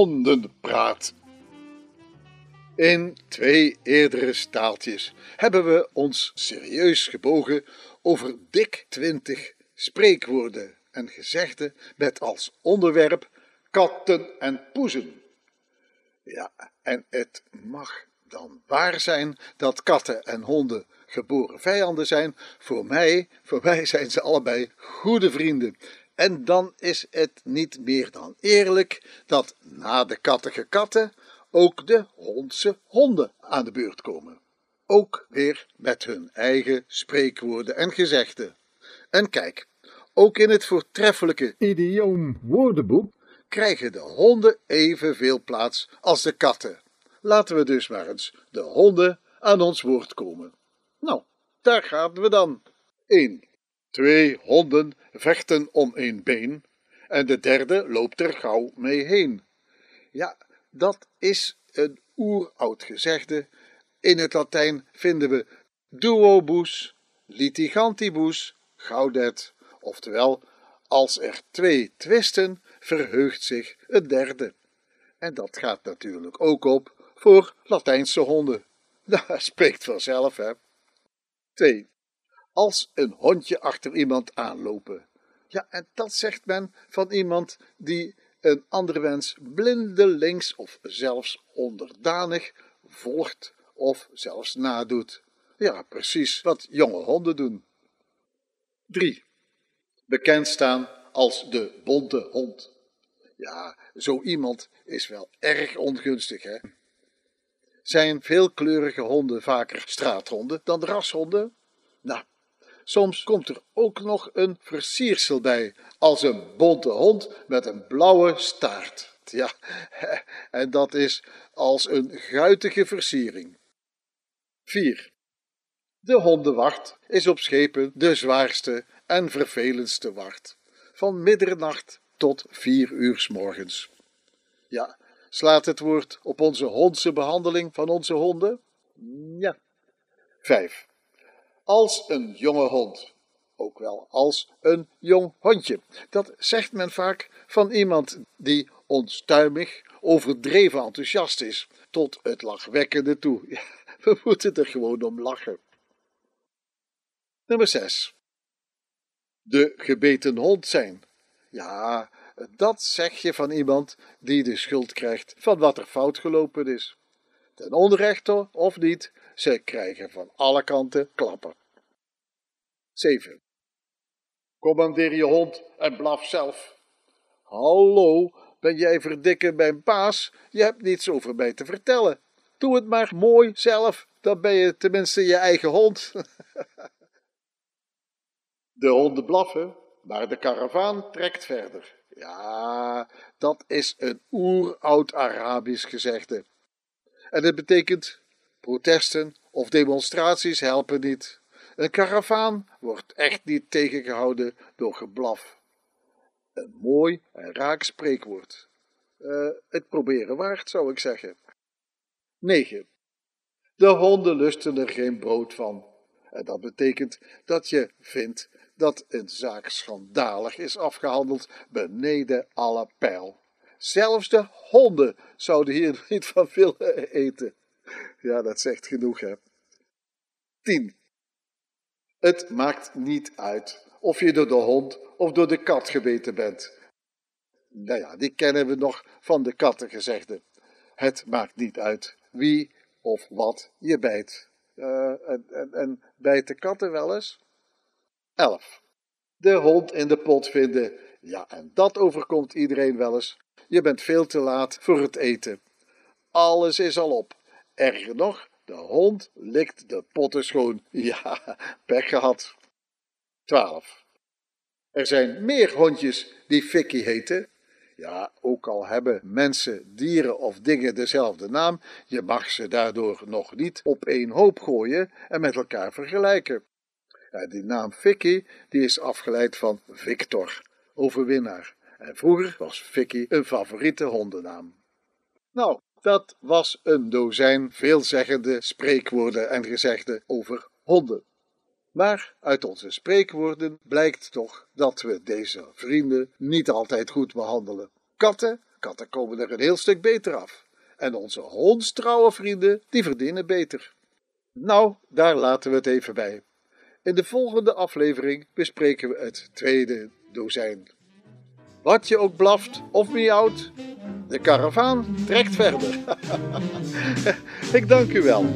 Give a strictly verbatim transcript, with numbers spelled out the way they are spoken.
zonden praat. In twee eerdere staaltjes hebben we ons serieus gebogen over dik twintig spreekwoorden en gezegden met als onderwerp katten en poezen. Ja, en het mag dan waar zijn dat katten en honden geboren vijanden zijn. Voor mij, voor mij zijn ze allebei goede vrienden. En dan is het niet meer dan eerlijk dat na de kattige katten ook de hondse honden aan de beurt komen. Ook weer met hun eigen spreekwoorden en gezegden. En kijk, ook in het voortreffelijke idioomwoordenboek krijgen de honden evenveel plaats als de katten. Laten we dus maar eens de honden aan ons woord komen. Nou, daar gaan we dan. één. Twee honden vechten om één been en de derde loopt er gauw mee heen. Ja, dat is een oeroud gezegde. In het Latijn vinden we duobus, litigantibus, gaudet. Oftewel, als er twee twisten, verheugt zich een derde. En dat gaat natuurlijk ook op voor Latijnse honden. Dat spreekt vanzelf, hè. twee. Als een hondje achter iemand aanlopen. Ja, en dat zegt men van iemand die een andere wens blindelings of zelfs onderdanig volgt of zelfs nadoet. Ja, precies wat jonge honden doen. drie. Bekend staan als de bonte hond. Ja, zo iemand is wel erg ongunstig, hè? Zijn veelkleurige honden vaker straathonden dan rashonden? Nou, soms komt er ook nog een versiersel bij, als een bonte hond met een blauwe staart. Ja, en dat is als een guitige versiering. vier. De hondenwacht is op schepen de zwaarste en vervelendste wacht, van middernacht tot vier uur 's morgens. Ja, slaat het woord op onze hondse behandeling van onze honden? Ja. vijf. Als een jonge hond, ook wel als een jong hondje. Dat zegt men vaak van iemand die onstuimig, overdreven enthousiast is, tot het lachwekkende toe. Ja, we moeten er gewoon om lachen. Nummer zes. De gebeten hond zijn. Ja, dat zeg je van iemand die de schuld krijgt van wat er fout gelopen is. Ten onrechte of niet, ze krijgen van alle kanten klappen. zeven. Commandeer je hond en blaf zelf. Hallo, ben jij verdikke mijn baas? Je hebt niets over mij te vertellen. Doe het maar mooi zelf, dan ben je tenminste je eigen hond. De honden blaffen, maar de karavaan trekt verder. Ja, dat is een oeroud Arabisch gezegde. En het betekent: protesten of demonstraties helpen niet. Een karavaan wordt echt niet tegengehouden door geblaf. Een mooi en raak spreekwoord. Uh, het proberen waard, zou ik zeggen. negen. De honden lusten er geen brood van. En dat betekent dat je vindt dat een zaak schandalig is afgehandeld beneden alle peil. Zelfs de honden zouden hier niet van willen eten. Ja, dat zegt genoeg, hè. tien. Het maakt niet uit of je door de hond of door de kat gebeten bent. Nou ja, die kennen we nog van de kattengezegde. Het maakt niet uit wie of wat je bijt. Uh, en, en, en bijt de katten wel eens? elf. De hond in de pot vinden. Ja, en dat overkomt iedereen wel eens. Je bent veel te laat voor het eten. Alles is al op. Erger nog, de hond likt de potten schoon. Ja, pech gehad. twaalf. Er zijn meer hondjes die Fikkie heten. Ja, ook al hebben mensen, dieren of dingen dezelfde naam, je mag ze daardoor nog niet op één hoop gooien en met elkaar vergelijken. Ja, die naam Fikkie die is afgeleid van Victor, overwinnaar. En vroeger was Fikkie een favoriete hondennaam. Nou, dat was een dozijn veelzeggende spreekwoorden en gezegden over honden. Maar uit onze spreekwoorden blijkt toch dat we deze vrienden niet altijd goed behandelen. Katten katten komen er een heel stuk beter af. En onze hondstrouwe vrienden, die verdienen beter. Nou, daar laten we het even bij. In de volgende aflevering bespreken we het tweede dozijn. Wat je ook blaft of miauwt, de karavaan trekt verder. Ik dank u wel.